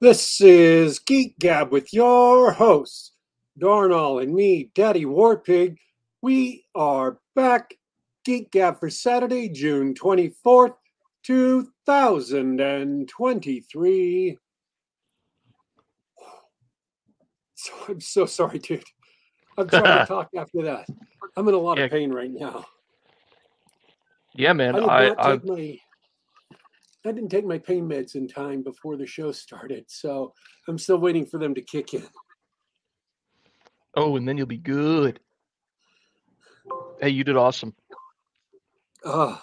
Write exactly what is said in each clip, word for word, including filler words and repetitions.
This is Geek Gab with your hosts, Darnall and me, Daddy Warpig. We are back, Geek Gab for Saturday, June twenty-fourth, two thousand twenty-three. So I'm so sorry, dude. I'm trying to talk after that. I'm in a lot yeah. of pain right now. Yeah, man. I did I, not take I... my... I didn't take my pain meds in time before the show started, so I'm still waiting for them to kick in. Oh, and then you'll be good. Hey, you did awesome. Uh,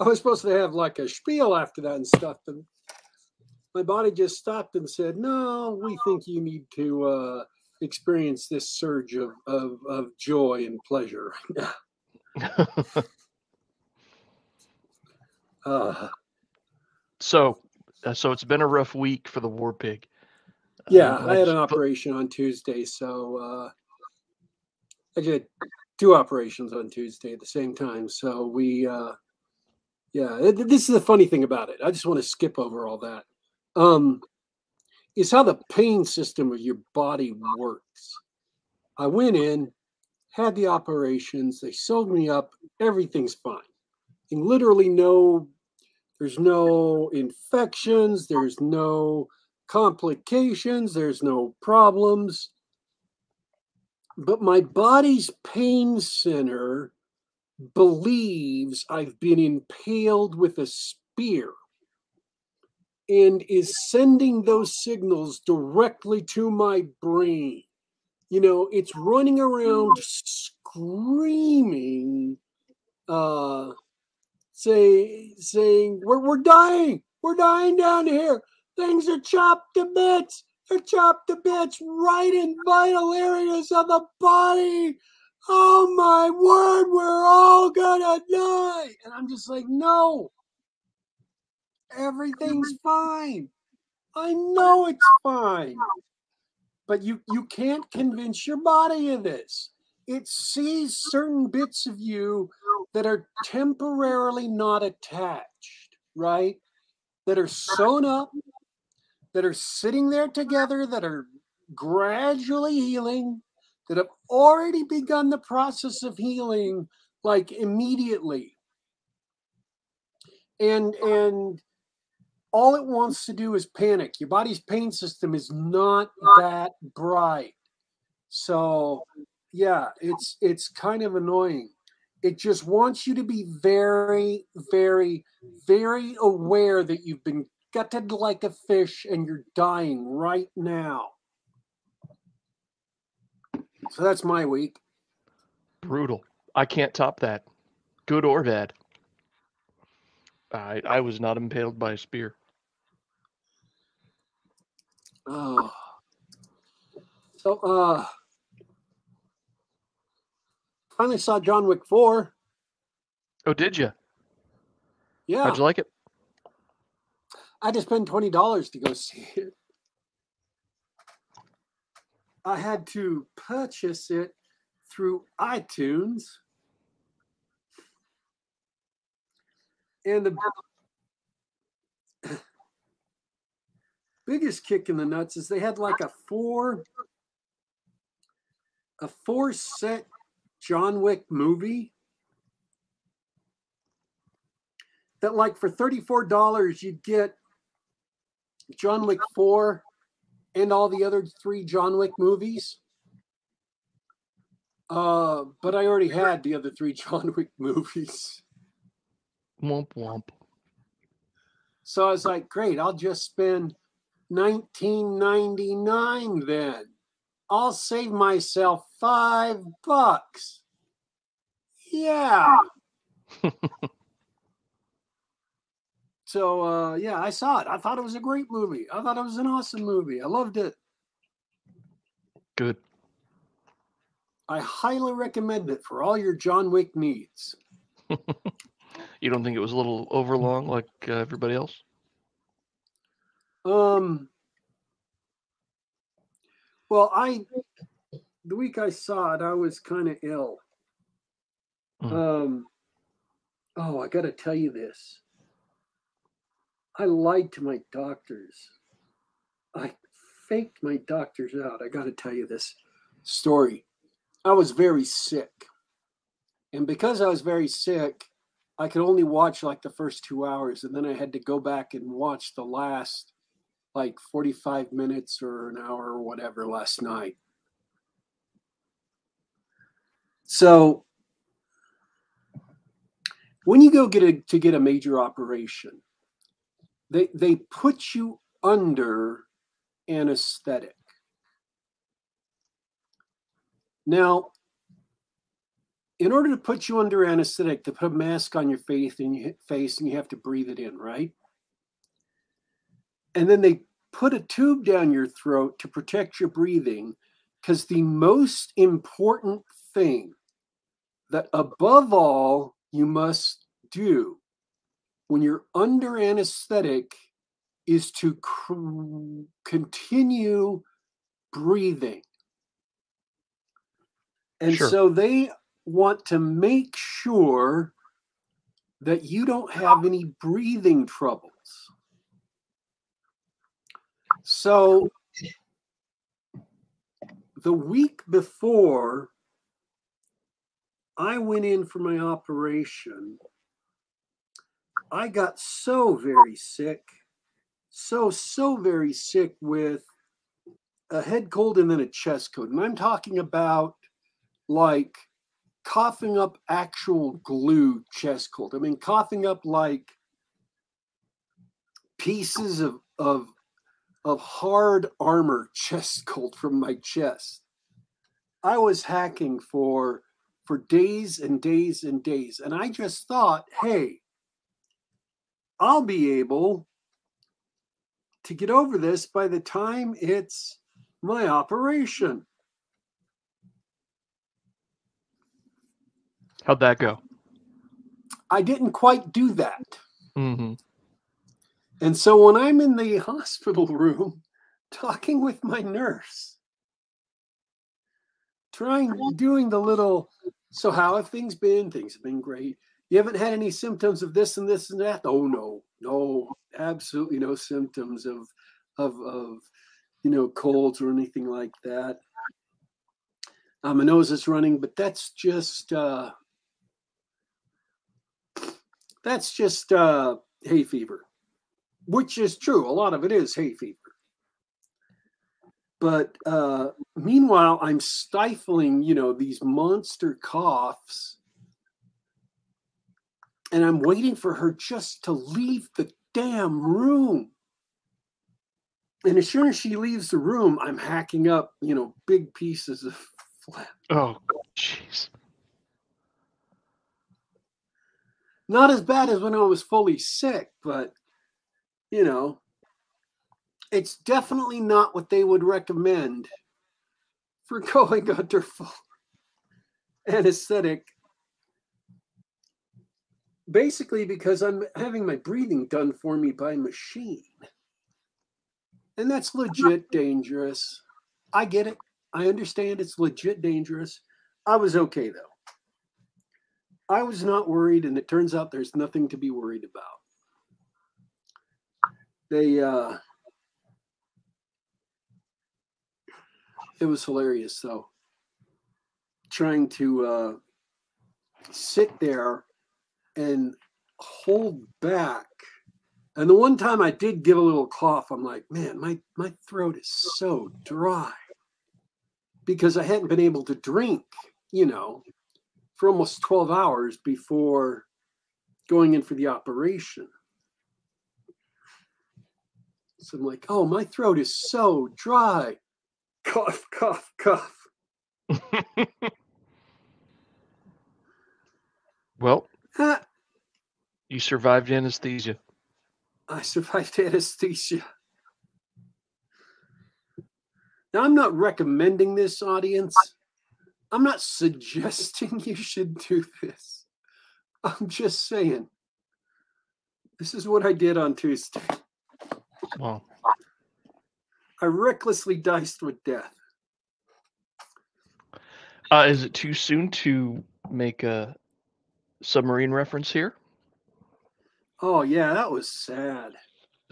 I was supposed to have like a spiel after that and stuff, but my body just stopped and said, no, we think you need to uh, experience this surge of, of, of joy and pleasure right now. uh, So, uh, so it's been a rough week for the Warpig. Yeah, um, I had an operation on Tuesday, so uh, I did two operations on Tuesday at the same time. So we, uh, yeah, it, this is the funny thing about it. I just want to skip over all that. Um, is how the pain system of your body works. I went in, had the operations, they sewed me up, everything's fine, and literally no. There's no infections, there's no complications, there's no problems. But my body's pain center believes I've been impaled with a spear and is sending those signals directly to my brain. You know, it's running around screaming, uh, Say, saying, we're, we're dying. We're dying down here. Things are chopped to bits. They're chopped to bits right in vital areas of the body. Oh, my word, we're all going to die. And I'm just like, no. Everything's fine. I know it's fine. But you, you can't convince your body of this. It sees certain bits of you that are temporarily not attached, right? That are sewn up, that are sitting there together, that are gradually healing, that have already begun the process of healing, like immediately. And, and all it wants to do is panic. Your body's pain system is not that bright. So yeah, it's, it's kind of annoying. It just wants you to be very, very, very aware that you've been gutted like a fish and you're dying right now. So that's my week. Brutal. I can't top that. Good or bad. I, I was not impaled by a spear. Oh. So, uh... finally saw John Wick four. Oh, did you? Yeah. How'd you like it? I had to spend twenty dollars to go see it. I had to purchase it through iTunes. And the biggest kick in the nuts is they had like a four, a four set John Wick movie that like for thirty-four dollars you'd get John Wick four and all the other three John Wick movies. Uh, but I already had the other three John Wick movies. Womp womp. So I was like, great, I'll just spend nineteen ninety-nine then. I'll save myself five bucks. Yeah. So, uh, yeah, I saw it. I thought it was a great movie. I thought it was an awesome movie. I loved it. Good. I highly recommend it for all your John Wick needs. You don't think it was a little overlong like uh, everybody else? Um... Well, I the week I saw it, I was kind of ill. Mm. Um, oh, I got to tell you this. I lied to my doctors. I faked my doctors out. I got to tell you this story. I was very sick. And because I was very sick, I could only watch like the first two hours. And then I had to go back and watch the last like forty-five minutes or an hour or whatever last night. So when you go get a, to get a major operation, they, they put you under anesthetic. Now, in order to put you under anesthetic, they put a mask on your face and you, face and you have to breathe it in, right? And then they put a tube down your throat to protect your breathing, because the most important thing that above all you must do when you're under anesthetic is to cr- continue breathing. And sure. So they want to make sure that you don't have any breathing troubles. So the week before I went in for my operation, I got so very sick, so, so very sick with a head cold and then a chest cold. And I'm talking about like coughing up actual glue chest cold. I mean, coughing up like pieces of, of, of hard armor chest cold from my chest. I was hacking for for days and days and days. And I just thought, hey, I'll be able to get over this by the time it's my operation. How'd that go? I didn't quite do that. Mm-hmm. And so when I'm in the hospital room talking with my nurse, trying, doing the little, so how have things been? Things have been great. You haven't had any symptoms of this and this and that? Oh, no, no, absolutely no symptoms of, of, of you know, colds or anything like that. Um, my nose is running, but that's just, uh, that's just uh, hay fever, which is true. A lot of it is hay fever. But uh, meanwhile, I'm stifling, you know, these monster coughs. And I'm waiting for her just to leave the damn room. And as soon as she leaves the room, I'm hacking up, you know, big pieces of flap. Oh, jeez. Not as bad as when I was fully sick, but, you know. It's definitely not what they would recommend for going under full anesthetic. Basically, because I'm having my breathing done for me by machine. And that's legit dangerous. I get it. I understand it's legit dangerous. I was okay, though. I was not worried, and it turns out there's nothing to be worried about. They, uh... It was hilarious, though, trying to uh, sit there and hold back. And the one time I did give a little cough, I'm like, man, my, my throat is so dry because I hadn't been able to drink, you know, for almost twelve hours before going in for the operation. So I'm like, oh, my throat is so dry. Cough, cough, cough. Well, uh, you survived anesthesia. I survived anesthesia. Now, I'm not recommending this, audience. I'm not suggesting you should do this. I'm just saying. This is what I did on Tuesday. Well. I recklessly diced with death. Uh, is it too soon to make a submarine reference here? Oh, yeah, that was sad.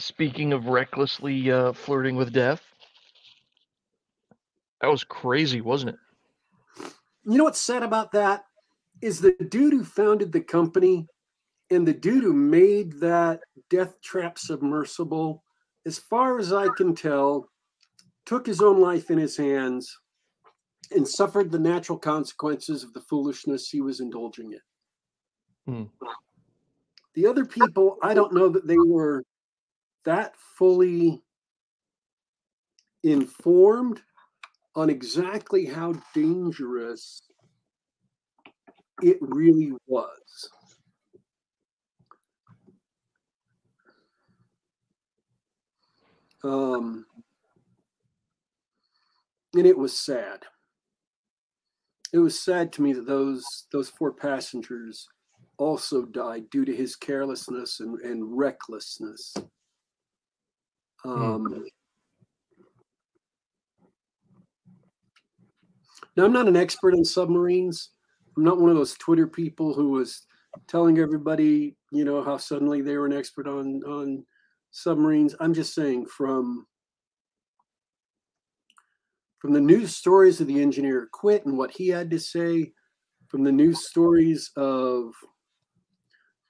Speaking of recklessly uh, flirting with death, that was crazy, wasn't it? You know what's sad about that is the dude who founded the company and the dude who made that death trap submersible, as far as I can tell, took his own life in his hands and suffered the natural consequences of the foolishness he was indulging in. Mm. The other people, I don't know that they were that fully informed on exactly how dangerous it really was. Um, and it was sad. It was sad to me that those those four passengers also died due to his carelessness and, and recklessness. Um, mm. Now, I'm not an expert on submarines. I'm not one of those Twitter people who was telling everybody, you know, how suddenly they were an expert on, on submarines. I'm just saying from... From the news stories of the engineer quit and what he had to say, from the news stories of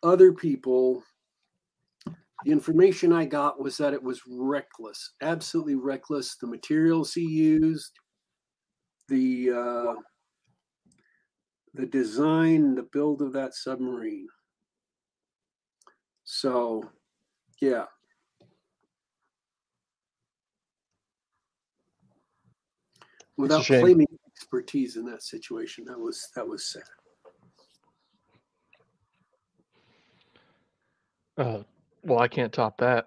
other people, the information I got was that it was reckless, absolutely reckless. The materials he used, the uh, the design, the build of that submarine. So, yeah. Without claiming expertise in that situation, that was that was sad. Uh, well, I can't top that.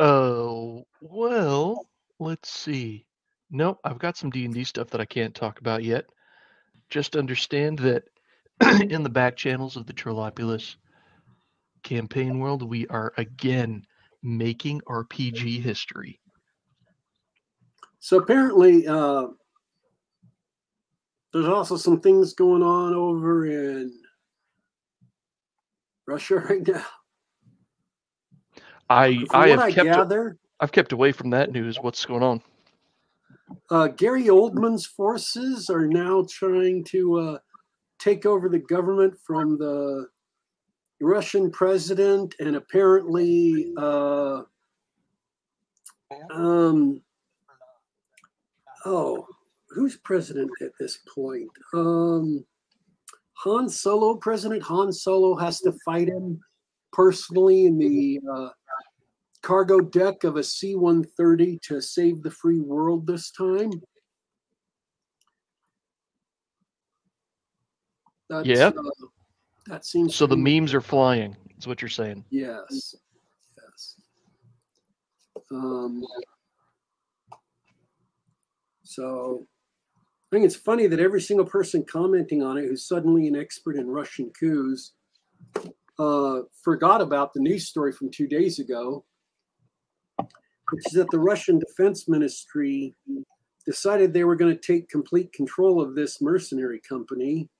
Oh, uh, well, let's see. No, I've got some D and D stuff that I can't talk about yet. Just understand that in the back channels of the Trolopulus campaign world, we are again making R P G history. So apparently, uh, there's also some things going on over in Russia right now. I I have I kept gather, a, I've kept away from that news. What's going on? Uh, Gary Oldman's forces are now trying to uh, take over the government from the Russian president, and apparently, uh, um. Oh, who's president at this point? Um, Han Solo, President Han Solo has to fight him personally in the uh, cargo deck of a C one thirty to save the free world this time. That's, yeah. Uh, that seems so the memes are flying, is what you're saying. Yes. Yes. Um... So I think it's funny that every single person commenting on it who's suddenly an expert in Russian coups uh, forgot about the news story from two days ago, which is that the Russian Defense Ministry decided they were going to take complete control of this mercenary company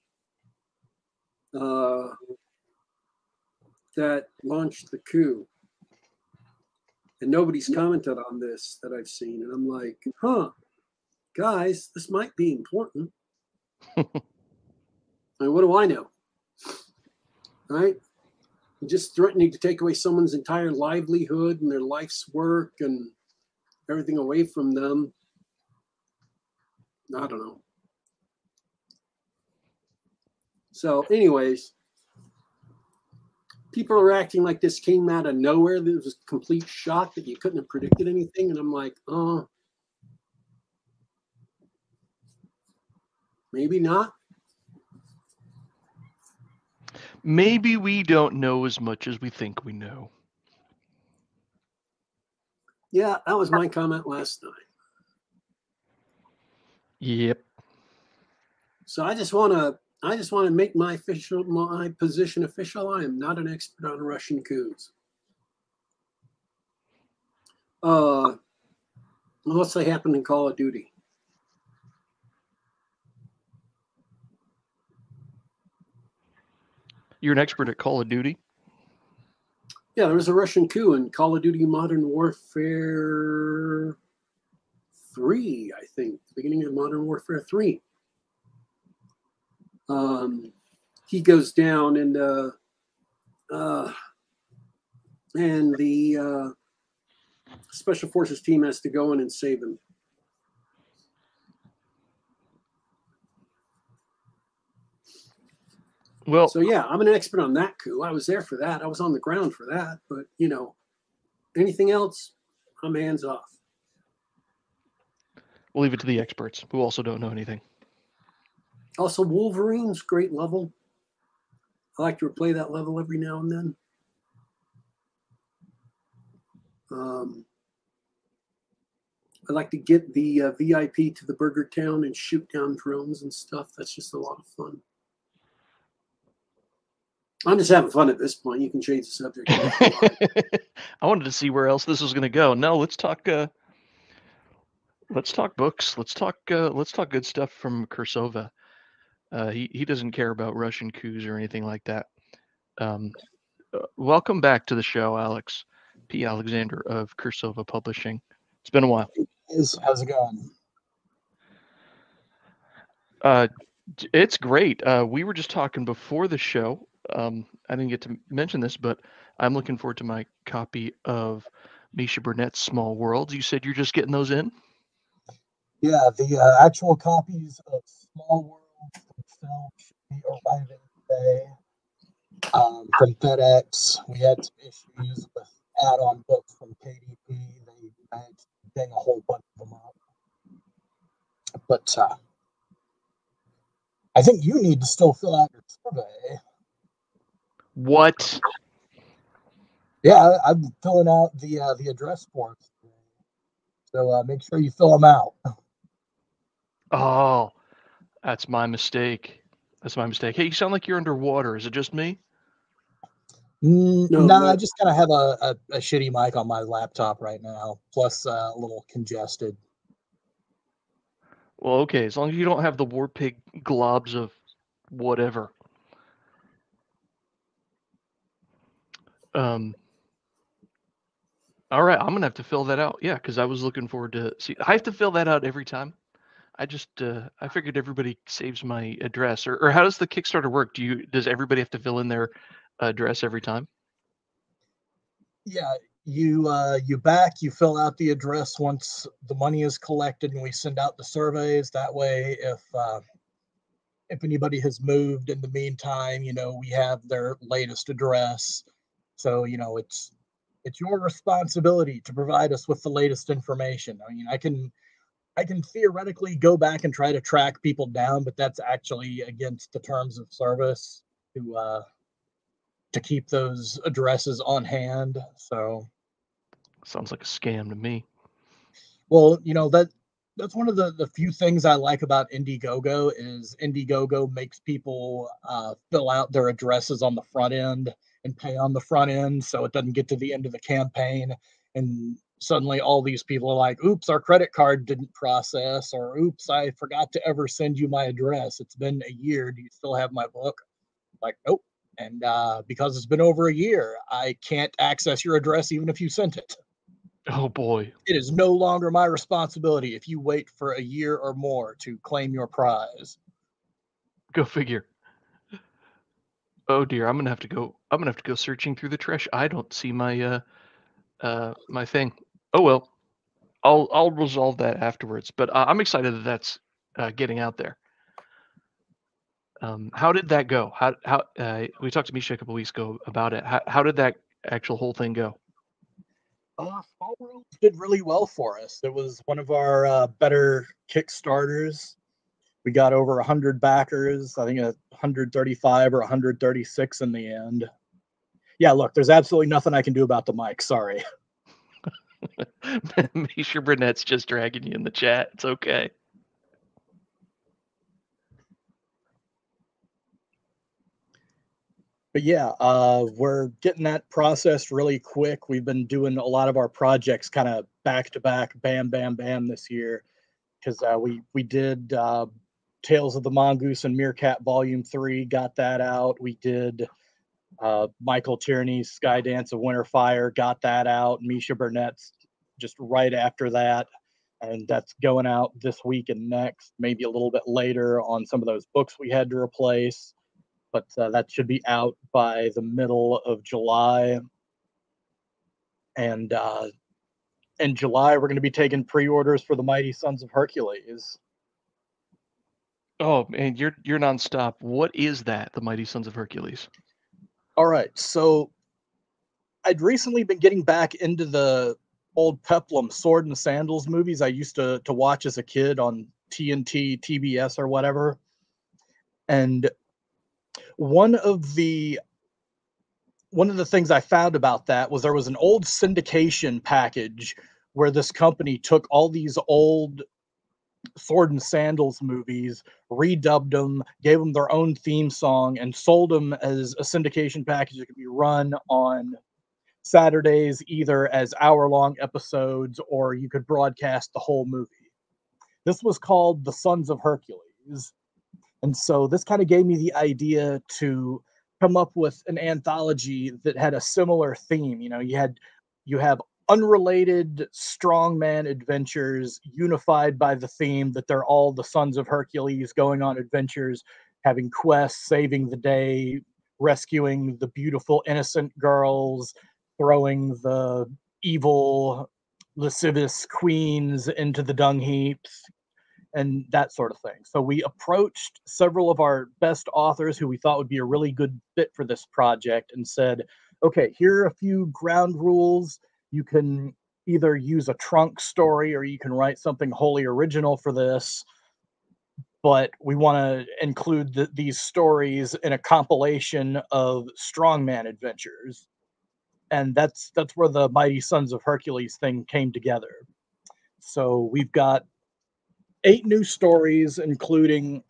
uh, that launched the coup. And nobody's commented on this that I've seen. And I'm like, huh. Guys, this might be important. I mean, what do I know? Right? I'm just threatening to take away someone's entire livelihood and their life's work and everything away from them. I don't know. So, anyways, people are acting like this came out of nowhere. There was a complete shock that you couldn't have predicted anything. And I'm like, oh. Maybe not. Maybe we don't know as much as we think we know. Yeah, that was my comment last night. Yep. So I just want to, I just want to make my official, my position official. I am not an expert on Russian coups. Uh, unless they happen in Call of Duty. You're an expert at Call of Duty? Yeah, there was a Russian coup in Call of Duty Modern Warfare three, I think, the beginning of Modern Warfare three. Um, he goes down, and uh, uh, and the uh, Special Forces team has to go in and save him. Well, so yeah, I'm an expert on that coup. I was there for that. I was on the ground for that. But, you know, anything else, I'm hands off. We'll leave it to the experts who also don't know anything. Also, Wolverine's great level. I like to replay that level every now and then. Um, I like to get the uh, V I P to the Burger Town and shoot down drones and stuff. That's just a lot of fun. I'm just having fun at this point. You can change the subject. I wanted to see where else this was going to go. No, let's talk. Uh, let's talk books. Let's talk. Uh, let's talk good stuff from Cirsova. Uh, he he doesn't care about Russian coups or anything like that. Um, uh, welcome back to the show, Alex P. Alexander of Cirsova Publishing. It's been a while. How's it going? Uh, it's great. Uh, we were just talking before the show. Um, I didn't get to mention this, but I'm looking forward to my copy of Misha Burnett's Small Worlds. You said you're just getting those in? Yeah, the uh, actual copies of Small Worlds themselves should be arriving today um, from FedEx. We had some issues with add-on books from K D P. They managed to dang a whole bunch of them up. But uh, I think you need to still fill out your survey. What? Yeah, I'm filling out the uh, the address forms, so uh, make sure you fill them out. Oh, that's my mistake. That's my mistake. Hey, you sound like you're underwater. Is it just me? Mm, no, no, I just kind of have a, a, a shitty mic on my laptop right now, plus uh, a little congested. Well, okay, as long as you don't have the Warpig globs of whatever. Um, all right, I'm going to have to fill that out. Yeah, because I was looking forward to see. I have to fill that out every time. I just, uh, I figured everybody saves my address. Or, or how does the Kickstarter work? Do you, does everybody have to fill in their address every time? Yeah, you, uh, you back, you fill out the address once the money is collected and we send out the surveys. That way, if, uh, if anybody has moved in the meantime, you know, we have their latest address. So, you know, it's it's your responsibility to provide us with the latest information. I mean, I can I can theoretically go back and try to track people down, but that's actually against the terms of service to uh, to keep those addresses on hand. So sounds like a scam to me. Well, you know, that that's one of the, the few things I like about Indiegogo is Indiegogo makes people uh, fill out their addresses on the front end and pay on the front end, so it doesn't get to the end of the campaign and suddenly all these people are like, oops, our credit card didn't process, or oops, I forgot to ever send you my address. It's been a year. Do you still have my book? Like, nope. And uh, because it's been over a year, I can't access your address even if you sent it. Oh, boy. It is no longer my responsibility if you wait for a year or more to claim your prize. Go figure. Oh dear, I'm gonna have to go. I'm gonna have to go searching through the trash. I don't see my uh, uh, my thing. Oh well, I'll I'll resolve that afterwards. But uh, I'm excited that that's uh, getting out there. Um, how did that go? How how uh, we talked to Misha a couple weeks ago about it. How how did that actual whole thing go? Uh, Small Worlds did really well for us. It was one of our uh, better Kickstarters. We got over one hundred backers, I think one hundred thirty-five or one hundred thirty-six in the end. Yeah, look, there's absolutely nothing I can do about the mic. Sorry. Misha Burnett's just dragging you in the chat. It's okay. But yeah, uh, we're getting that processed really quick. We've been doing a lot of our projects kind of back to back, bam, bam, bam this year. Because uh, we, we did... Uh, Tales of the Mongoose and Meerkat Volume three, got that out. We did Uh, Michael Tierney's Sky Dance of Winter Fire got that out. Misha Burnett's just right after that. And that's going out this week and next, maybe a little bit later on some of those books we had to replace. But uh, that should be out by the middle of July. And uh, in July, we're going to be taking pre-orders for The Mighty Sons of Hercules. Oh, man, you're, you're nonstop. What is that, The Mighty Sons of Hercules? All right, so I'd recently been getting back into the old Peplum Sword and Sandals movies I used to, to watch as a kid on T N T, T B S, or whatever. And one of the one of the things I found about that was there was an old syndication package where this company took all these old Sword and Sandals movies, redubbed them, gave them their own theme song, and sold them as a syndication package that could be run on Saturdays, either as hour-long episodes or you could broadcast the whole movie. This was called The Sons of Hercules. And so this kind of gave me the idea to come up with an anthology that had a similar theme. You know, you had you have unrelated strongman adventures unified by the theme that they're all the sons of Hercules going on adventures, having quests, saving the day, rescuing the beautiful, innocent girls, throwing the evil, lascivious queens into the dung heaps, and that sort of thing. So we approached several of our best authors who we thought would be a really good fit for this project and said, okay, here are a few ground rules. You can either use a trunk story or you can write something wholly original for this, but we want to include the, these stories in a compilation of strongman adventures. And that's that's where the Mighty Sons of Hercules thing came together. So we've got eight new stories, including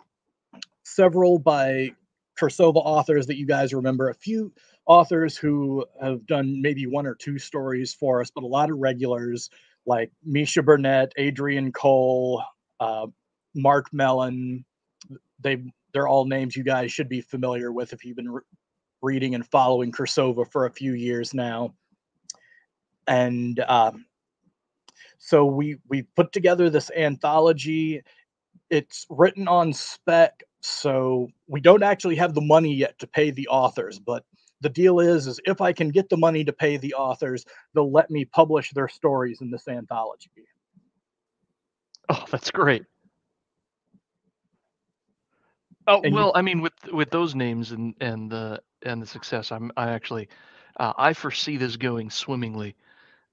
several by Cirsova authors that you guys remember, a few authors who have done maybe one or two stories for us, but a lot of regulars like Misha Burnett, Adrian Cole, uh, Mark Mellon. They, they're all names you guys should be familiar with if you've been re reading and following Cirsova for a few years now. And um, so we, we put together this anthology. It's written on spec, so we don't actually have the money yet to pay the authors, but the deal is, is if I can get the money to pay the authors, they'll let me publish their stories in this anthology. Oh, that's great. Oh, and well, you, I mean, with with those names and and the and the success, I'm I actually uh, I foresee this going swimmingly.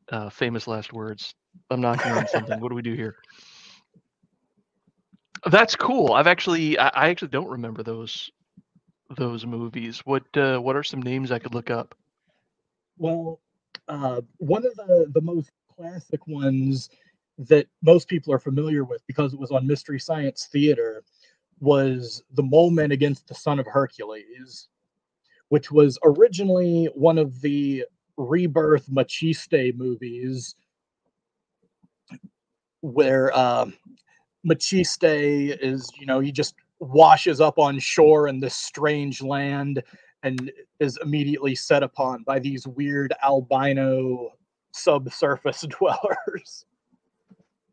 Uh, famous last words. I'm knocking on something. What do we do here? That's cool. I've actually I, I actually don't remember those. those movies. What uh, what are some names I could look up? Well, uh, one of the, the most classic ones that most people are familiar with because it was on Mystery Science Theater was The Mole Men Against the Son of Hercules, which was originally one of the Rebirth Maciste movies where uh, Maciste is, you know, he just washes up on shore in this strange land and is immediately set upon by these weird albino subsurface dwellers.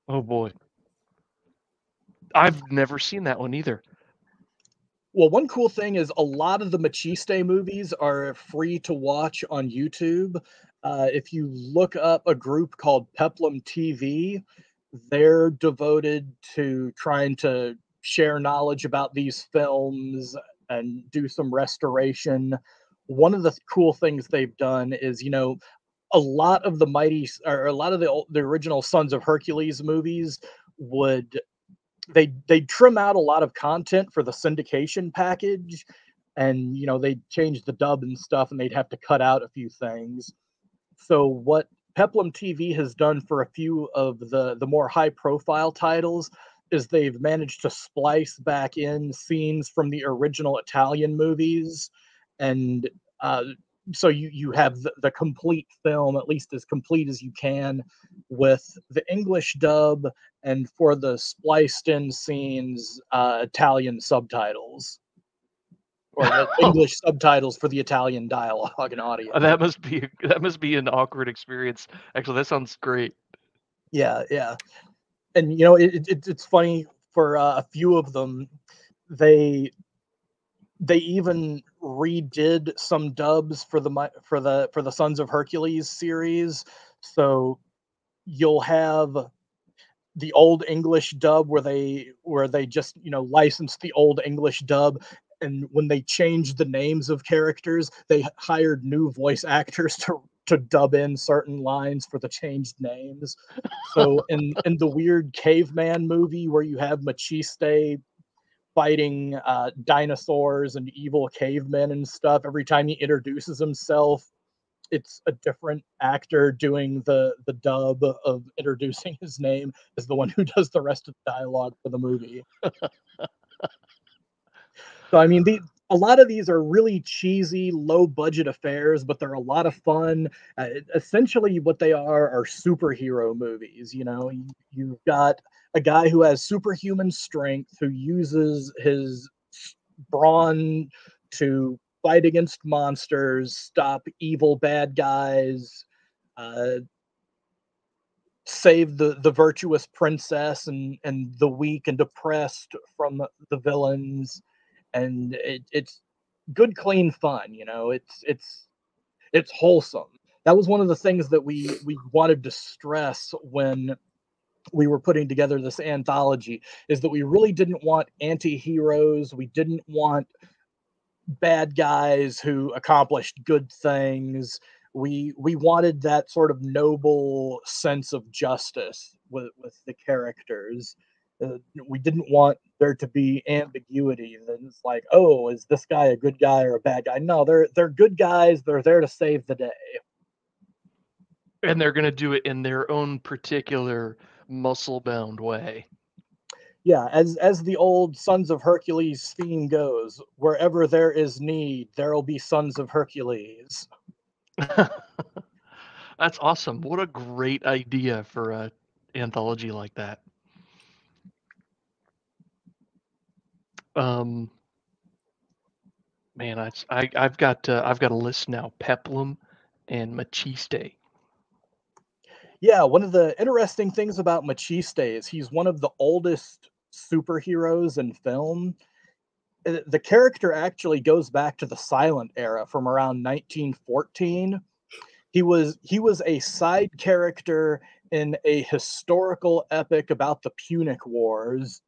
Oh boy. I've never seen that one either. Well, one cool thing is a lot of the Maciste movies are free to watch on YouTube. Uh, if you look up a group called Peplum T V, they're devoted to trying to share knowledge about these films and do some restoration. One of the cool things they've done is, you know, a lot of the mighty or a lot of the the original Sons of Hercules movies would they they trim out a lot of content for the syndication package, and you know they change the dub and stuff, and they'd have to cut out a few things. So what Peplum T V has done for a few of the the more high profile titles is they've managed to splice back in scenes from the original Italian movies. And uh, so you, you have the, the complete film, at least as complete as you can, with the English dub and for the spliced in scenes, uh, Italian subtitles. or like English subtitles for the Italian dialogue and audio. That must be that must be an awkward experience. Actually, that sounds great. Yeah, yeah, and you know it, it, it's funny for uh, a few of them, they they even redid some dubs for the for the for the Sons of Hercules series. So you'll have the old English dub where they where they just you know licensed the old English dub, and when they changed the names of characters, they hired new voice actors to to dub in certain lines for the changed names. So in in the weird caveman movie where you have Maciste fighting uh, dinosaurs and evil cavemen and stuff, every time he introduces himself, it's a different actor doing the the dub of introducing his name as the one who does the rest of the dialogue for the movie. So, I mean, the, a lot of these are really cheesy, low-budget affairs, but they're a lot of fun. Uh, essentially, what they are are superhero movies. You know, you've got a guy who has superhuman strength, who uses his brawn to fight against monsters, stop evil bad guys, uh, save the, the virtuous princess and, and the weak and depressed from the villains. And it, it's good, clean fun. You know, it's, it's, it's wholesome. That was one of the things that we, we wanted to stress when we were putting together this anthology, is that we really didn't want anti-heroes. We didn't want bad guys who accomplished good things. We, we wanted that sort of noble sense of justice with, with the characters. Uh, we didn't want there to be ambiguity. And it's like, oh, is this guy a good guy or a bad guy? No, they're they're good guys. They're there to save the day. And they're going to do it in their own particular muscle-bound way. Yeah, as as the old Sons of Hercules theme goes, wherever there is need, there will be Sons of Hercules. That's awesome. What a great idea for an anthology like that. Um, man, I, I I've got uh, I've got a list now. Peplum and Maciste. Yeah, one of the interesting things about Maciste is he's one of the oldest superheroes in film. The character actually goes back to the silent era from around nineteen fourteen. He was he was a side character in a historical epic about the Punic Wars.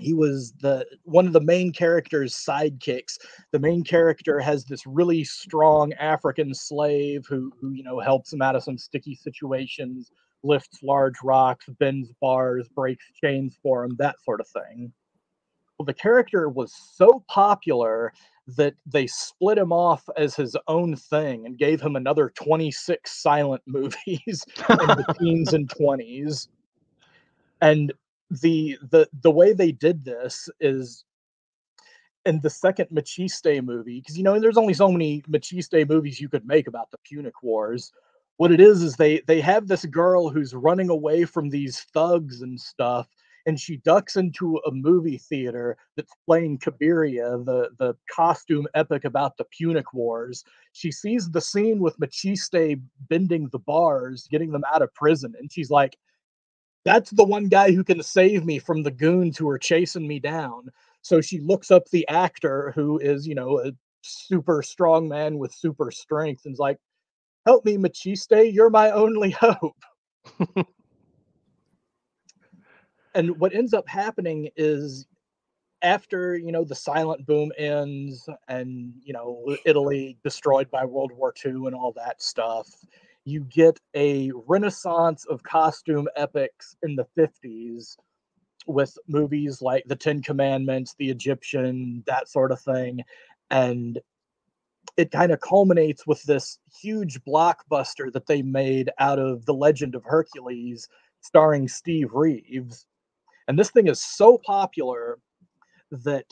He was the one of the main character's sidekicks. The main character has this really strong African slave who, who you know, helps him out of some sticky situations, lifts large rocks, bends bars, breaks chains for him, that sort of thing. Well, the character was so popular that they split him off as his own thing and gave him another twenty-six silent movies in the teens and twenties. And The, the the way they did this is in the second Maciste movie, because you know there's only so many Maciste movies you could make about the Punic Wars. What it is is they they have this girl who's running away from these thugs and stuff, and she ducks into a movie theater that's playing Kabiria, the, the costume epic about the Punic Wars. She sees the scene with Maciste bending the bars, getting them out of prison, and she's like, that's the one guy who can save me from the goons who are chasing me down. So she looks up the actor who is, you know, a super strong man with super strength and's like, help me, Maciste, you're my only hope. And what ends up happening is after, you know, the silent boom ends and, you know, Italy destroyed by World War Two and all that stuff, you get a renaissance of costume epics in the fifties with movies like The Ten Commandments, The Egyptian, that sort of thing. And it kind of culminates with this huge blockbuster that they made out of The Legend of Hercules, starring Steve Reeves. And this thing is so popular that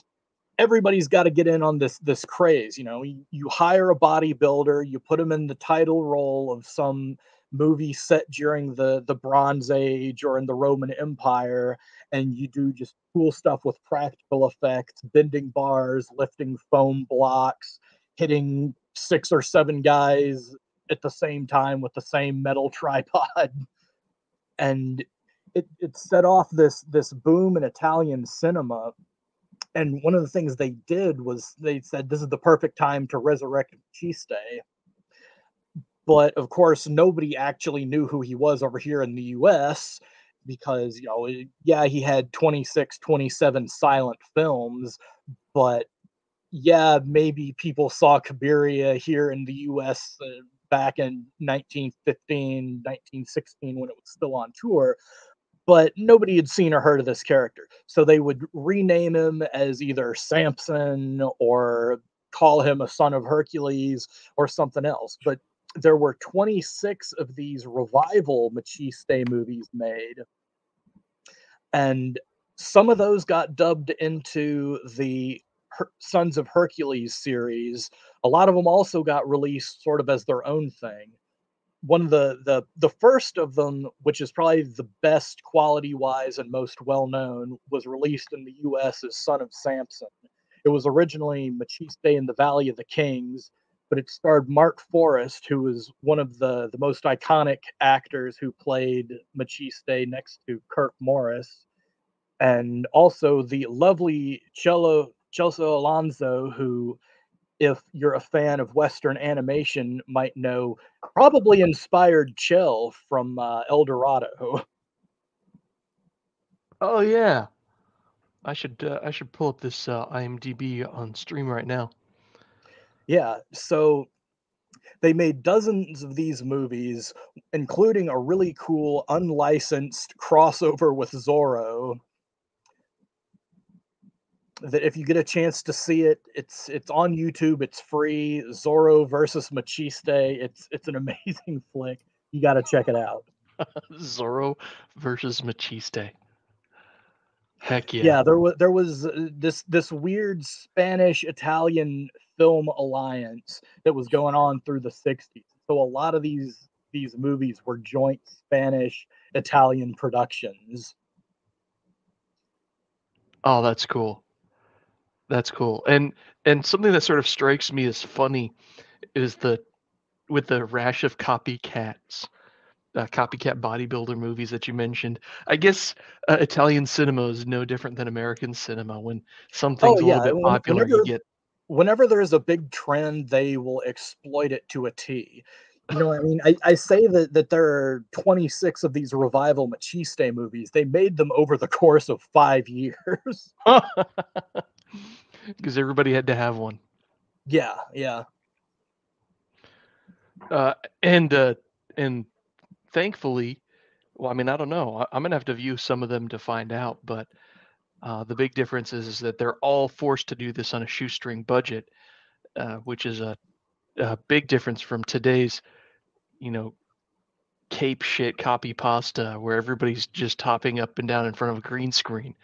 everybody's got to get in on this this craze. You know, you, you hire a bodybuilder, you put him in the title role of some movie set during the the Bronze Age or in the Roman Empire, and you do just cool stuff with practical effects, bending bars, lifting foam blocks, hitting six or seven guys at the same time with the same metal tripod. And it, it set off this this boom in Italian cinema. And one of the things they did was they said, this is the perfect time to resurrect Maciste. But of course, nobody actually knew who he was over here in the U S because, you know, yeah, he had twenty-six, twenty-seven silent films, but yeah, maybe people saw Kabiria here in the U S uh, back in nineteen fifteen, nineteen sixteen when it was still on tour, but nobody had seen or heard of this character. So they would rename him as either Samson or call him a son of Hercules or something else. But there were twenty-six of these revival Maciste movies made, and some of those got dubbed into the Her- Sons of Hercules series. A lot of them also got released sort of as their own thing. One of the the the first of them, which is probably the best quality-wise and most well-known, was released in the U S as Son of Samson. It was originally Maciste in the Valley of the Kings, but it starred Mark Forrest, who was one of the, the most iconic actors who played Maciste next to Kirk Morris, and also the lovely cello Celso Alonso, who, if you're a fan of Western animation, might know, probably inspired Chell from uh, El Dorado. Oh yeah, I should uh, I should pull up this uh, IMDb on stream right now. Yeah, so they made dozens of these movies, including a really cool unlicensed crossover with Zorro. That if you get a chance to see it, it's it's on YouTube. It's free. Zorro versus Maciste. It's it's an amazing flick. You got to check it out. Zorro versus Maciste. Heck yeah! Yeah, there was there was this this weird Spanish-Italian film alliance that was going on through the sixties. So a lot of these these movies were joint Spanish-Italian productions. Oh, that's cool. That's cool. And and something that sort of strikes me as funny is the with the rash of copycats, uh, copycat bodybuilder movies that you mentioned. I guess uh, Italian cinema is no different than American cinema. When something's oh, yeah. a little bit popular, whenever, you get... Whenever there is a big trend, they will exploit it to a T. You know what I mean? I, I say that, that there are twenty-six of these revival Maciste movies. They made them over the course of five years. Because everybody had to have one. Yeah, yeah. Uh, and uh, and thankfully, well, I mean, I don't know. I, I'm going to have to view some of them to find out. But uh, the big difference is, is that they're all forced to do this on a shoestring budget, uh, which is a, a big difference from today's, you know, cape shit copy pasta where everybody's just hopping up and down in front of a green screen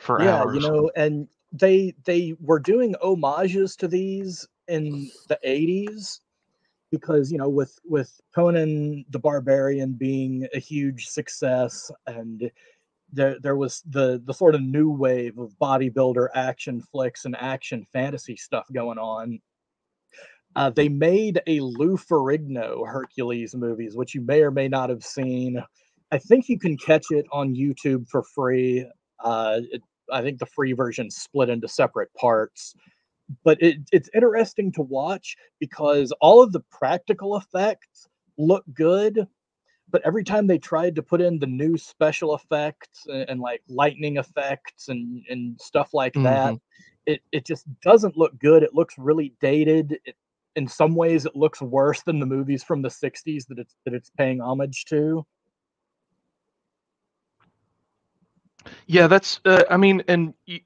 for yeah, hours. Yeah, you know, and they they were doing homages to these in the eighties because, you know, with with Conan the Barbarian being a huge success, and there there was the the sort of new wave of bodybuilder action flicks and action fantasy stuff going on. Uh, they made a Lou Ferrigno Hercules movies, which you may or may not have seen. I think you can catch it on YouTube for free. Uh, it, I think the free version split into separate parts. But it, it's interesting to watch because all of the practical effects look good, but every time they tried to put in the new special effects and, and like lightning effects and, and stuff like mm-hmm. that, it, it just doesn't look good. It looks really dated. It, in some ways, it looks worse than the movies from the sixties that it's that it's paying homage to. Yeah, that's. Uh, I mean, and you,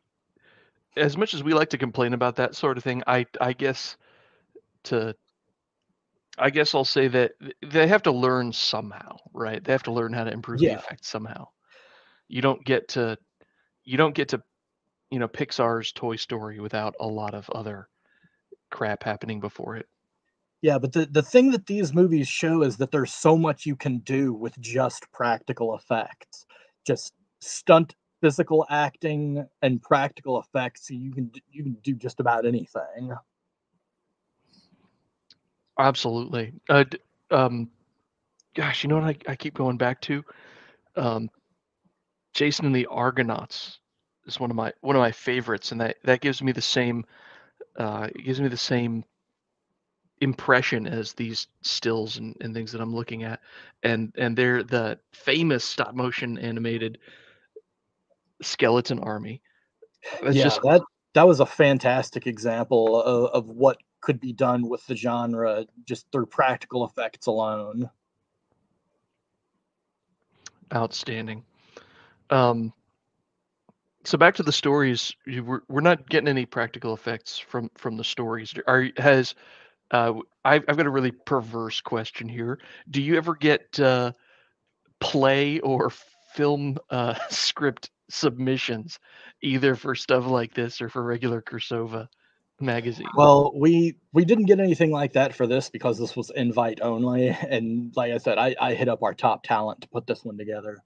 as much as we like to complain about that sort of thing, I I guess to. I guess I'll say that they have to learn somehow, right? They have to learn how to improve yeah. the effect somehow. You don't get to. You don't get to you know, Pixar's Toy Story without a lot of other crap happening before it. Yeah, but the, the thing that these movies show is that there's so much you can do with just practical effects. Just stunt physical acting and practical effects. You can you can do just about anything. Absolutely. Uh, um, gosh, you know what I, I keep going back to? Um, Jason and the Argonauts is one of my one of my favorites, and that, that gives me the same uh, it gives me the same impression as these stills and, and things that I'm looking at, and and they're the famous stop motion animated skeleton army. That's yeah, just... that that was a fantastic example of, of what could be done with the genre just through practical effects alone. Outstanding. Um, so back to the stories, we're we're not getting any practical effects from from the stories. Are has Uh, I've, I've got a really perverse question here. Do you ever get uh, play or film uh, script submissions, either for stuff like this or for regular Cirsova magazine? Well, we we didn't get anything like that for this because this was invite only. And like I said, I, I hit up our top talent to put this one together.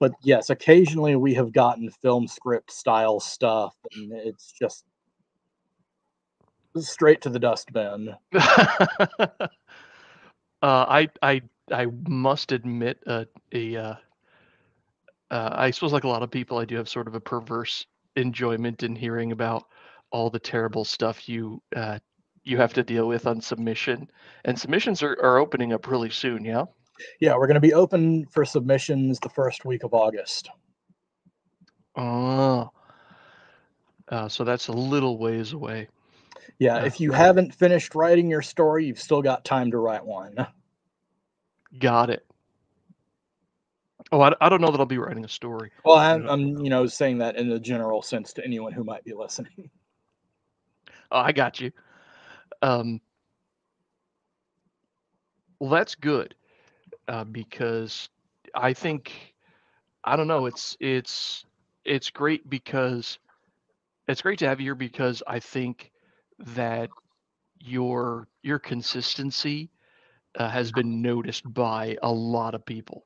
But yes, occasionally we have gotten film script style stuff, and it's just straight to the dustbin. uh, I I I must admit, uh, a uh, uh, I suppose like a lot of people, I do have sort of a perverse enjoyment in hearing about all the terrible stuff you uh, you have to deal with on submission. And submissions are, are opening up really soon, yeah? Yeah, we're going to be open for submissions the first week of August. Oh, uh, so that's a little ways away. Yeah, if you haven't finished writing your story, you've still got time to write one. Got it. Oh, I, I don't know that I'll be writing a story. Well, I'm, I'm you know, saying that in the general sense to anyone who might be listening. Oh, I got you. Um, well, that's good uh, because I think, I don't know, it's it's it's great because it's great to have you here because I think that your your consistency uh, has been noticed by a lot of people.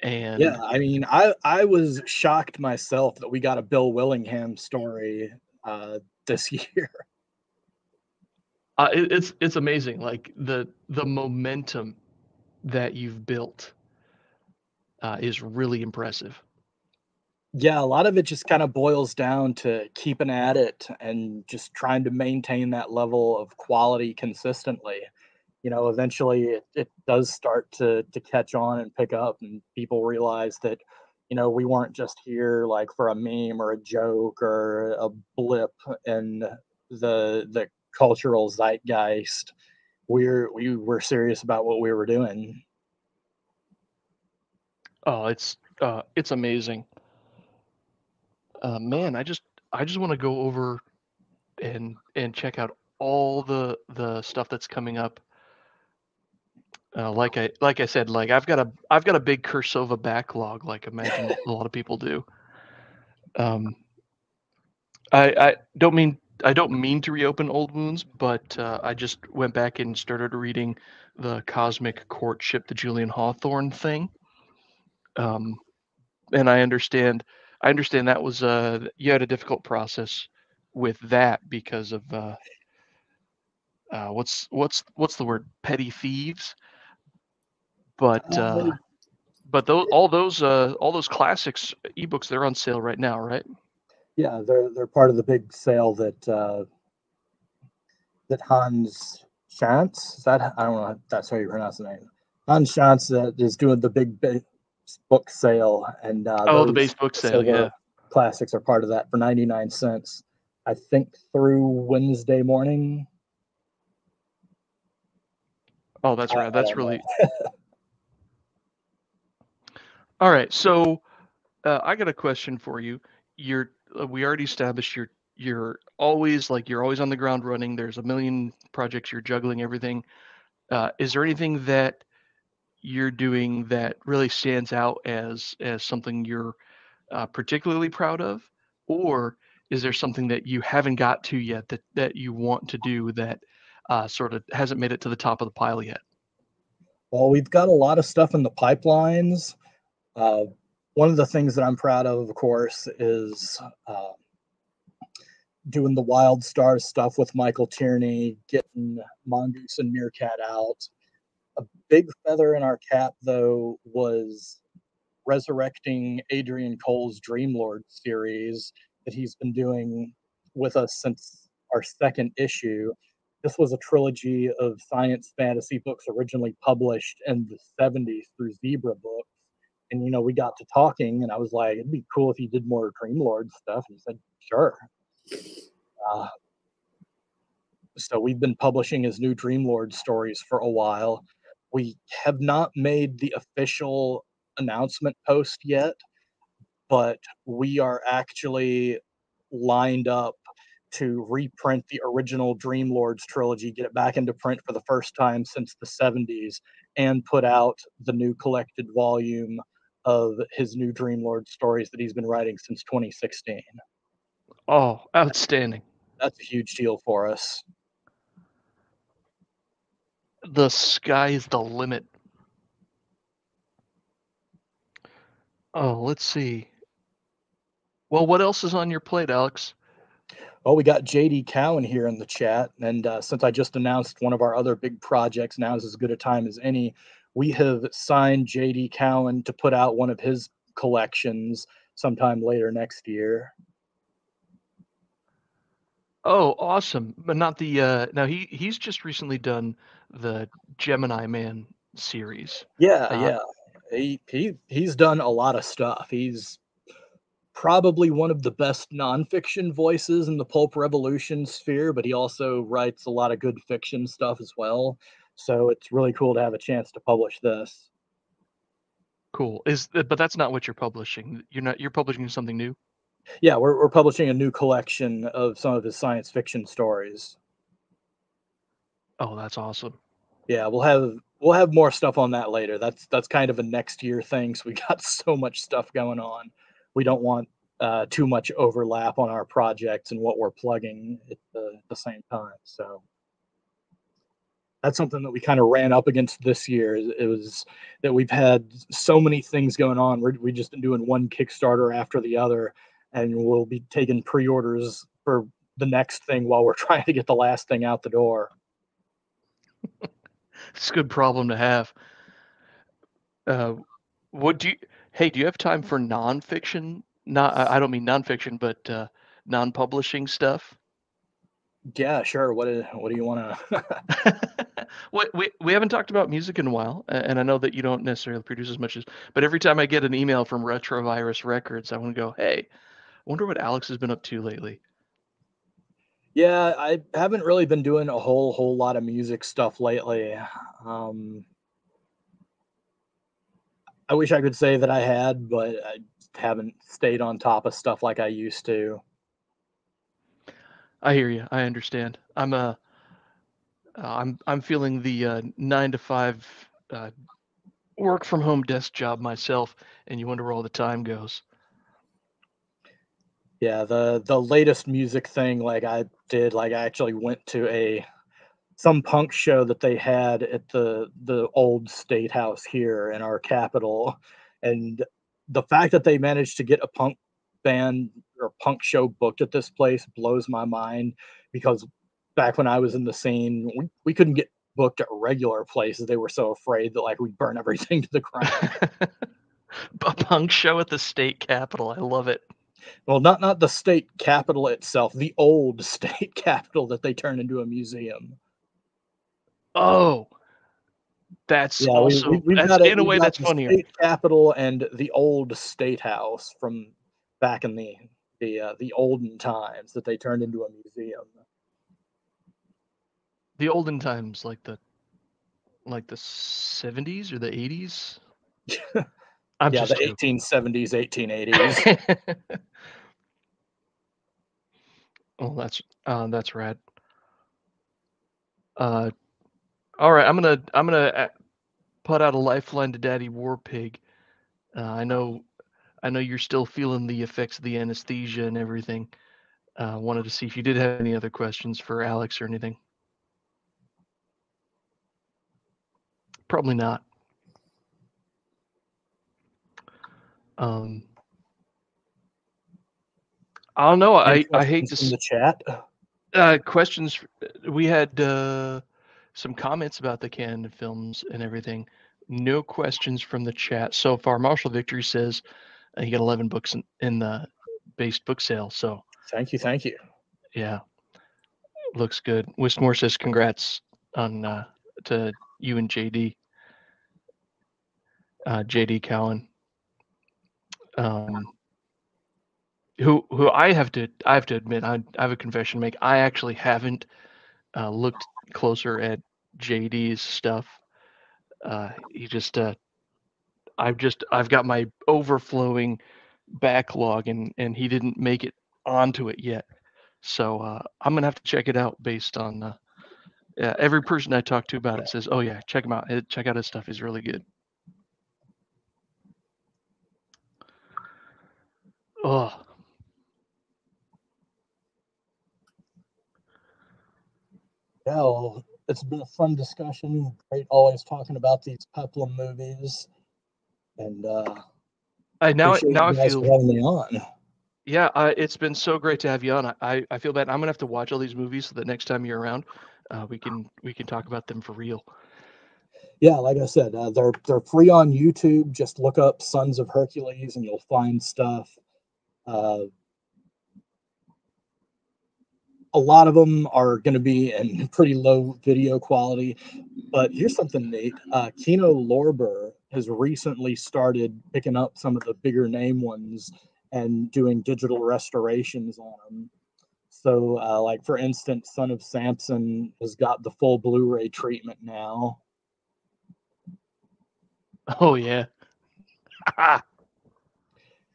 And yeah, I mean, I I was shocked myself that we got a Bill Willingham story uh, this year. Uh, it, it's it's amazing, like the the momentum that you've built uh, is really impressive. Yeah, a lot of it just kind of boils down to keeping at it and just trying to maintain that level of quality consistently. You know, eventually it, it does start to to catch on and pick up, and people realize that, you know, we weren't just here like for a meme or a joke or a blip in the the cultural zeitgeist. We're we were serious about what we were doing. Oh, it's uh, it's amazing. Uh, man, I just I just want to go over and and check out all the the stuff that's coming up. Uh, like I like I said, like I've got a I've got a big Cirsova backlog, like imagine a lot of people do. Um, I I don't mean I don't mean to reopen old wounds, but uh, I just went back and started reading the Cosmic Courtship, the Julian Hawthorne thing. Um, and I understand. I understand that was uh you had a difficult process with that because of uh, uh, what's what's what's the word, petty thieves, but uh, but those all those uh, all those classics ebooks, they're on sale right now, right? Yeah, they're they're part of the big sale that uh, that Hans Schantz, is that I don't know if that's how you pronounce the name. Hans Schantz uh, is doing the big big. book sale, and uh, oh, the base book sale, yeah. Classics are part of that for ninety-nine cents, I think, through Wednesday morning. Oh, that's right. That's really all right. So, uh, I got a question for you. You're uh, we already established you're you're always like you're always on the ground running. There's a million projects. You're juggling everything. Uh, is there anything that you're doing that really stands out as as something you're uh, particularly proud of, or is there something that you haven't got to yet that, that you want to do that uh, sort of hasn't made it to the top of the pile yet? Well, we've got a lot of stuff in the pipelines. Uh, one of the things that I'm proud of, of course, is uh, doing the Wild Star stuff with Michael Tierney, getting Mongoose and Meerkat out. A big feather in our cap, though, was resurrecting Adrian Cole's Dreamlord series that he's been doing with us since our second issue. This was a trilogy of science fantasy books originally published in the seventies through Zebra Books. And, you know, we got to talking, and I was like, it'd be cool if you did more Dreamlord stuff. And he said, sure. Uh, so we've been publishing his new Dreamlord stories for a while. We have not made the official announcement post yet, but we are actually lined up to reprint the original Dreamlords trilogy, get it back into print for the first time since the seventies, and put out the new collected volume of his new Dreamlord stories that he's been writing since twenty sixteen. Oh, outstanding. That's a huge deal for us. The sky is the limit. Oh, let's see. Well, what else is on your plate, Alex? Oh, we got J D Cowan here in the chat. And uh, since I just announced one of our other big projects, now is as good a time as any. We have signed J D Cowan to put out one of his collections sometime later next year. Oh, awesome. But not the, uh, now he, he's just recently done the Gemini Man series. Yeah, uh, yeah. He, he, he's done a lot of stuff. He's probably one of the best nonfiction voices in the pulp revolution sphere, but he also writes a lot of good fiction stuff as well. So it's really cool to have a chance to publish this. Cool. Is, but that's not what you're publishing. You're not, you're publishing something new. Yeah, we're we're publishing a new collection of some of his science fiction stories. Oh, that's awesome. Yeah, we'll have we'll have more stuff on that later. That's that's kind of a next year thing. So we got so much stuff going on. We don't want uh, too much overlap on our projects and what we're plugging at the, at the same time. So that's something that we kind of ran up against this year. It was that we've had so many things going on. We're, we've just been doing one Kickstarter after the other. And we'll be taking pre-orders for the next thing while we're trying to get the last thing out the door. It's a good problem to have. Uh, what do you? Hey, do you have time for nonfiction? Not, I don't mean nonfiction, but uh, non-publishing stuff. Yeah, sure. What is, What do you want to? we we haven't talked about music in a while, and I know that you don't necessarily produce as much as. But every time I get an email from Retrovirus Records, I want to go, hey. I wonder what Alex has been up to lately. Yeah, I haven't really been doing a whole whole lot of music stuff lately. Um, I wish I could say that I had, but I haven't stayed on top of stuff like I used to. I hear you. I understand. I'm a. Uh, I'm I'm feeling the uh, nine to five uh, work from home desk job myself, and you wonder where all the time goes. Yeah, the, the latest music thing, like I did, like I actually went to a some punk show that they had at the the old state house here in our capital, and the fact that they managed to get a punk band or punk show booked at this place blows my mind. Because back when I was in the scene, we, we couldn't get booked at regular places. They were so afraid that like we'd burn everything to the ground. A punk show at the state capitol, I love it. Well, not not the state capitol itself, the old state capitol that they turned into a museum. Oh, that's yeah, also we, we, that's, got in a, a way that's funnier. State capitol and the old state house from back in the the uh, the olden times that they turned into a museum. The olden times, like the like the seventies or the eighties. I'm yeah, the joking. eighteen seventies, eighteen eighties. Oh, that's uh, that's rad. Uh, all right, I'm gonna I'm gonna put out a lifeline to Daddy Warpig. Uh, I know I know you're still feeling the effects of the anesthesia and everything. Uh, wanted to see if you did have any other questions for Alex or anything. Probably not. Um, I don't know. I, I hate to see the chat. Uh, questions. We had uh, some comments about the canon films and everything. No questions from the chat so far. Marshall Victory says uh, he got eleven books in, in the base book sale. So thank you, thank you. Yeah, looks good. Westmore says congrats on uh, to you and J D. Uh, J D Cowan, um, who who I have to I have to admit I, I have a confession to make. I actually haven't uh, looked closer at J D's stuff. Uh, he just, uh, I've just, I've got my overflowing backlog, and, and he didn't make it onto it yet. So uh, I'm gonna have to check it out based on uh, yeah, every person I talk to about it says, "Oh yeah, check him out. Check out his stuff. He's really good." Oh. Well, it's been a fun discussion. Great, always talking about these Peplum movies, and uh, I now now I feel having me on. Yeah, uh, it's been so great to have you on. I, I feel bad. I'm gonna have to watch all these movies so that next time you're around, uh, we can we can talk about them for real. Yeah, like I said, uh, they're they're free on YouTube. Just look up Sons of Hercules, and you'll find stuff. Uh, A lot of them are going to be in pretty low video quality, but here's something neat. Uh, Kino Lorber has recently started picking up some of the bigger name ones and doing digital restorations on them. So, uh, like, for instance, Son of Samson has got the full Blu-ray treatment now. Oh, yeah.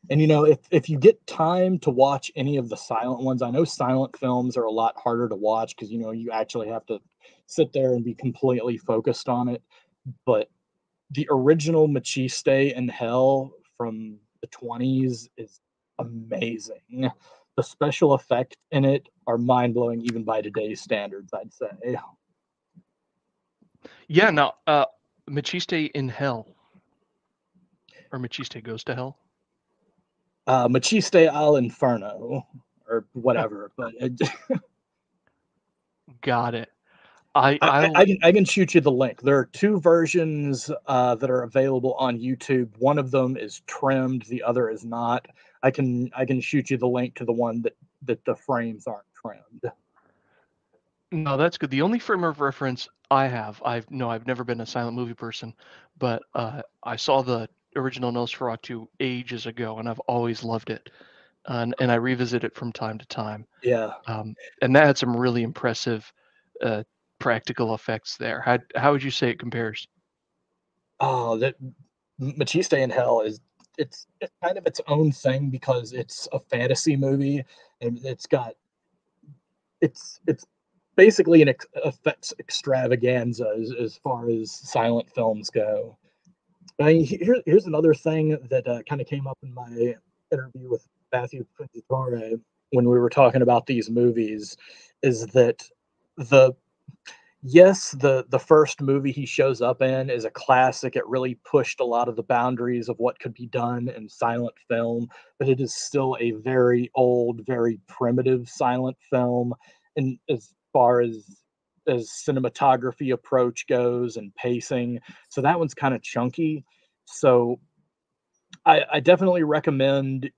And, you know, if, if you get time to watch any of the silent ones, I know silent films are a lot harder to watch because, you know, you actually have to sit there and be completely focused on it. But the original Maciste in Hell from the twenties is amazing. The special effects in it are mind-blowing even by today's standards, I'd say. Yeah, now, uh, Maciste in Hell. Or Maciste Goes to Hell. Uh, Maciste al Inferno, or whatever. But it, got it. I I, I, can, I can shoot you the link. There are two versions uh, that are available on YouTube. One of them is trimmed, the other is not. I can I can shoot you the link to the one that that the frames aren't trimmed. No, that's good. The only frame of reference I have, I've no, I've never been a silent movie person, but uh, I saw the original Nosferatu ages ago, and I've always loved it, and and I revisit it from time to time. Yeah, um, and that had some really impressive uh, practical effects there. How how would you say it compares? Oh, that Maciste in Hell is it's, it's kind of its own thing because it's a fantasy movie, and it's got it's it's basically an ex effects extravaganza as, as far as silent films go. I mean, here, here's another thing that uh, kind of came up in my interview with Matthew Quintitore when we were talking about these movies, is that the yes, the the first movie he shows up in is a classic. It really pushed a lot of the boundaries of what could be done in silent film, but it is still a very old, very primitive silent film. And as far as as cinematography approach goes and pacing. So that one's kind of chunky. So I, I definitely recommend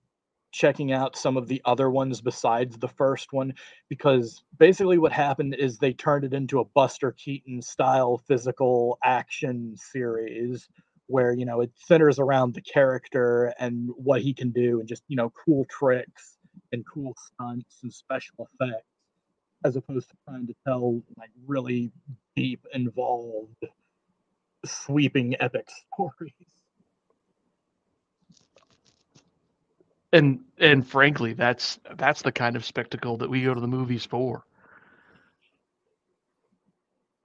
checking out some of the other ones besides the first one, because basically what happened is they turned it into a Buster Keaton style physical action series where, you know, it centers around the character and what he can do and just, you know, cool tricks and cool stunts and special effects, as opposed to trying to tell like really deep, involved, sweeping epic stories. And and frankly, that's that's the kind of spectacle that we go to the movies for.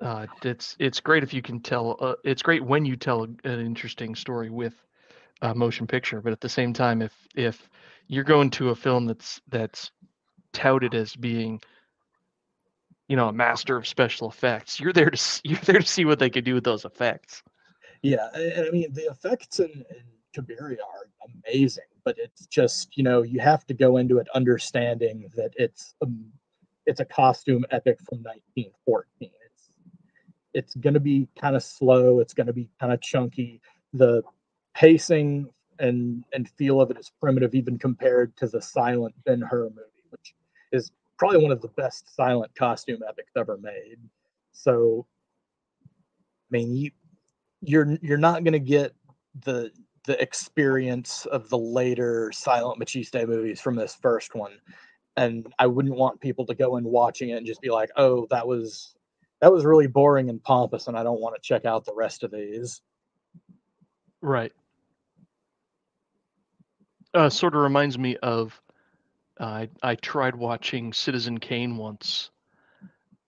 Uh, it's it's great if you can tell. Uh, it's great when you tell an interesting story with uh, motion picture. But at the same time, if if you're going to a film that's that's touted as being, you know, a master of special effects, you're there to you're there to see what they could do with those effects. Yeah, and I mean the effects in, in Kabiria are amazing, but it's just, you know, you have to go into it understanding that it's um, it's a costume epic from nineteen fourteen. It's it's going to be kind of slow. It's going to be kind of chunky. The pacing and and feel of it is primitive, even compared to the silent Ben-Hur movie, which is probably one of the best silent costume epics ever made. So, I mean, you you're you're not going to get the the experience of the later silent Maciste movies from this first one. And I wouldn't want people to go in watching it and just be like, oh, that was that was really boring and pompous, and I don't want to check out the rest of these. Right. Uh, sort of reminds me of, uh, I, I tried watching Citizen Kane once,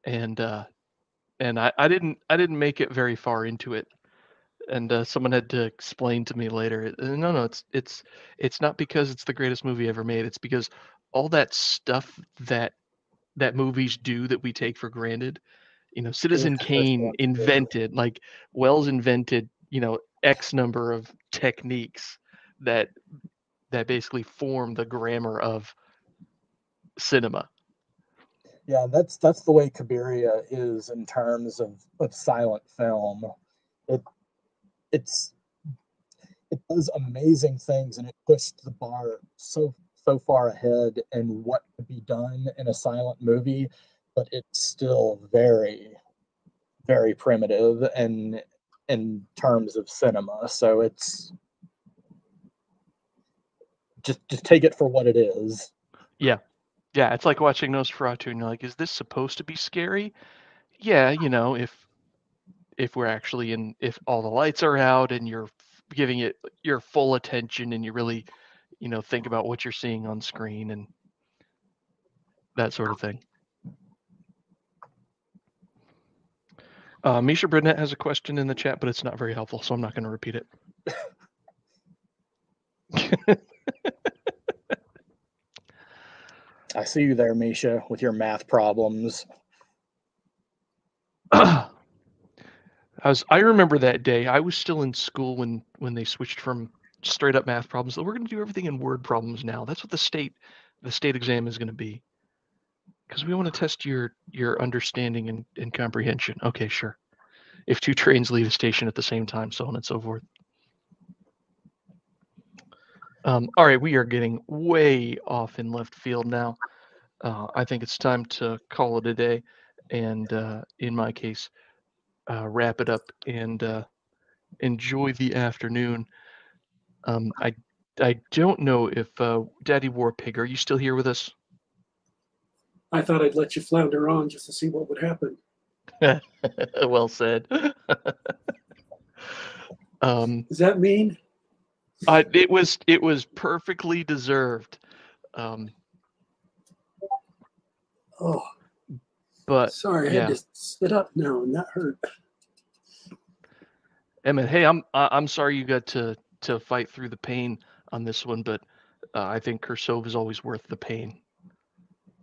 and uh, and I, I didn't I didn't make it very far into it. And uh, someone had to explain to me later, no, no, it's it's it's not because it's the greatest movie ever made. It's because all that stuff that that movies do that we take for granted, you know, Citizen yeah, Kane invented, yeah. like Wells invented, you know, X number of techniques that that basically form the grammar of cinema. Yeah, that's that's the way Kabiria is in terms of, of silent film. It, It's it does amazing things, and it pushed the bar so so far ahead in what could be done in a silent movie, but it's still very, very primitive and in terms of cinema. So it's just just take it for what it is. Yeah, yeah. It's like watching Nosferatu, and you're like, is this supposed to be scary? Yeah, you know, if. if we're actually in, if all the lights are out and you're giving it your full attention and you really, you know, think about what you're seeing on screen and that sort of thing. Uh, Misha Burnett has a question in the chat, but it's not very helpful, so I'm not going to repeat it. I see you there, Misha, with your math problems. I, was, I remember that day. I was still in school when, when they switched from straight up math problems. So we're going to do everything in word problems now. That's what the state the state exam is going to be, because we want to test your your understanding and, and comprehension. Okay, sure. If two trains leave a station at the same time, so on and so forth. Um, all right, we are getting way off in left field now. Uh, I think it's time to call it a day, and uh, in my case. Uh, wrap it up and uh, enjoy the afternoon. Um, I I don't know if uh, Daddy Warpig, are you still here with us? I thought I'd let you flounder on just to see what would happen. Well said. um, Does that mean? I, it was it was perfectly deserved. Um, oh. But sorry, I yeah. had to sit up now, and that hurt. Emmett, hey, I'm I'm sorry you got to to fight through the pain on this one, but uh, I think Cirsova is always worth the pain.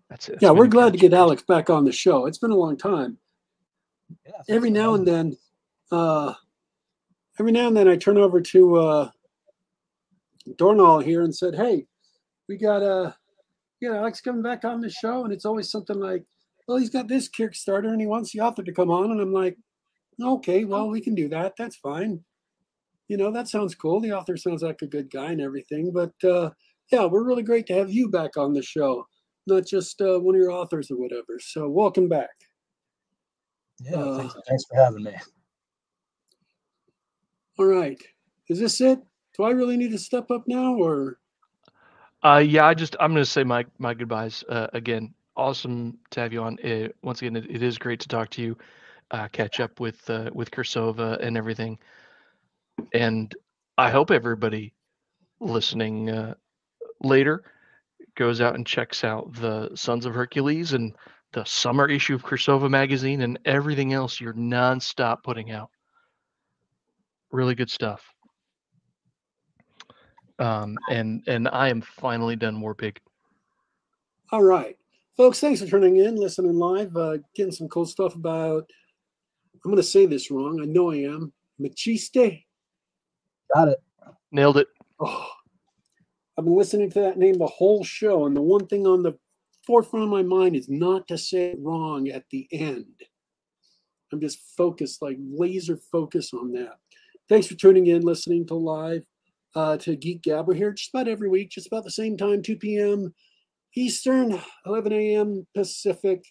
That's it. That's yeah, we're glad to get Alex back on the show. It's been a long time. Yeah, every now fun. and then, uh, every now and then, I turn over to uh, Dornall here and said, "Hey, we got uh, you know, Alex coming back on the show," and it's always something like, well, he's got this Kickstarter and he wants the author to come on. And I'm like, okay, well, we can do that. That's fine. You know, that sounds cool. The author sounds like a good guy and everything. But, uh, yeah, we're really great to have you back on the show, not just uh, one of your authors or whatever. So welcome back. Yeah, uh, thanks, thanks for having me. All right. Is this it? Do I really need to step up now? Or? Uh, yeah, I just I'm going to say my, my goodbyes uh, again. Awesome to have you on. It, once again, it, it is great to talk to you, uh, catch up with uh, with Cirsova and everything. And I hope everybody listening uh, later goes out and checks out the Sons of Hercules and the summer issue of Cirsova magazine and everything else you're nonstop putting out. Really good stuff. Um, and, and I am finally done Warpig. All right. Folks, thanks for tuning in, listening live, uh, getting some cool stuff about, I'm going to say this wrong. I know I am. Maciste. Got it. Nailed it. Oh, I've been listening to that name the whole show, and the one thing on the forefront of my mind is not to say it wrong at the end. I'm just focused, like laser focus on that. Thanks for tuning in, listening to live uh, to Geek Gab. We're here just about every week, just about the same time, two p.m. Eastern, eleven a.m. Pacific.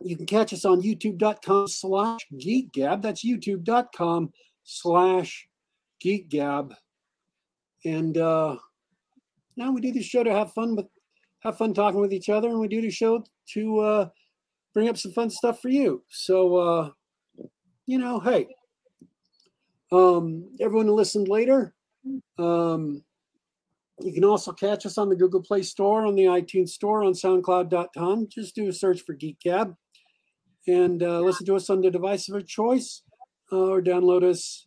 You can catch us on youtube.com slash Geek Gab. That's youtube.com slash Geek Gab. And uh, now we do this show to have fun with, have fun talking with each other, and we do the show to uh, bring up some fun stuff for you. So, uh, you know, hey, um, everyone who listened later, um, you can also catch us on the Google Play Store, on the iTunes Store, on SoundCloud dot com. Just do a search for Geek Gab, and uh, listen to us on the device of your choice, uh, or download us.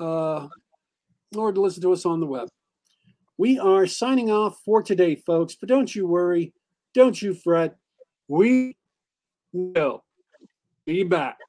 Uh, Or to listen to us on the web. We are signing off for today, folks, but don't you worry. Don't you fret. We will be back.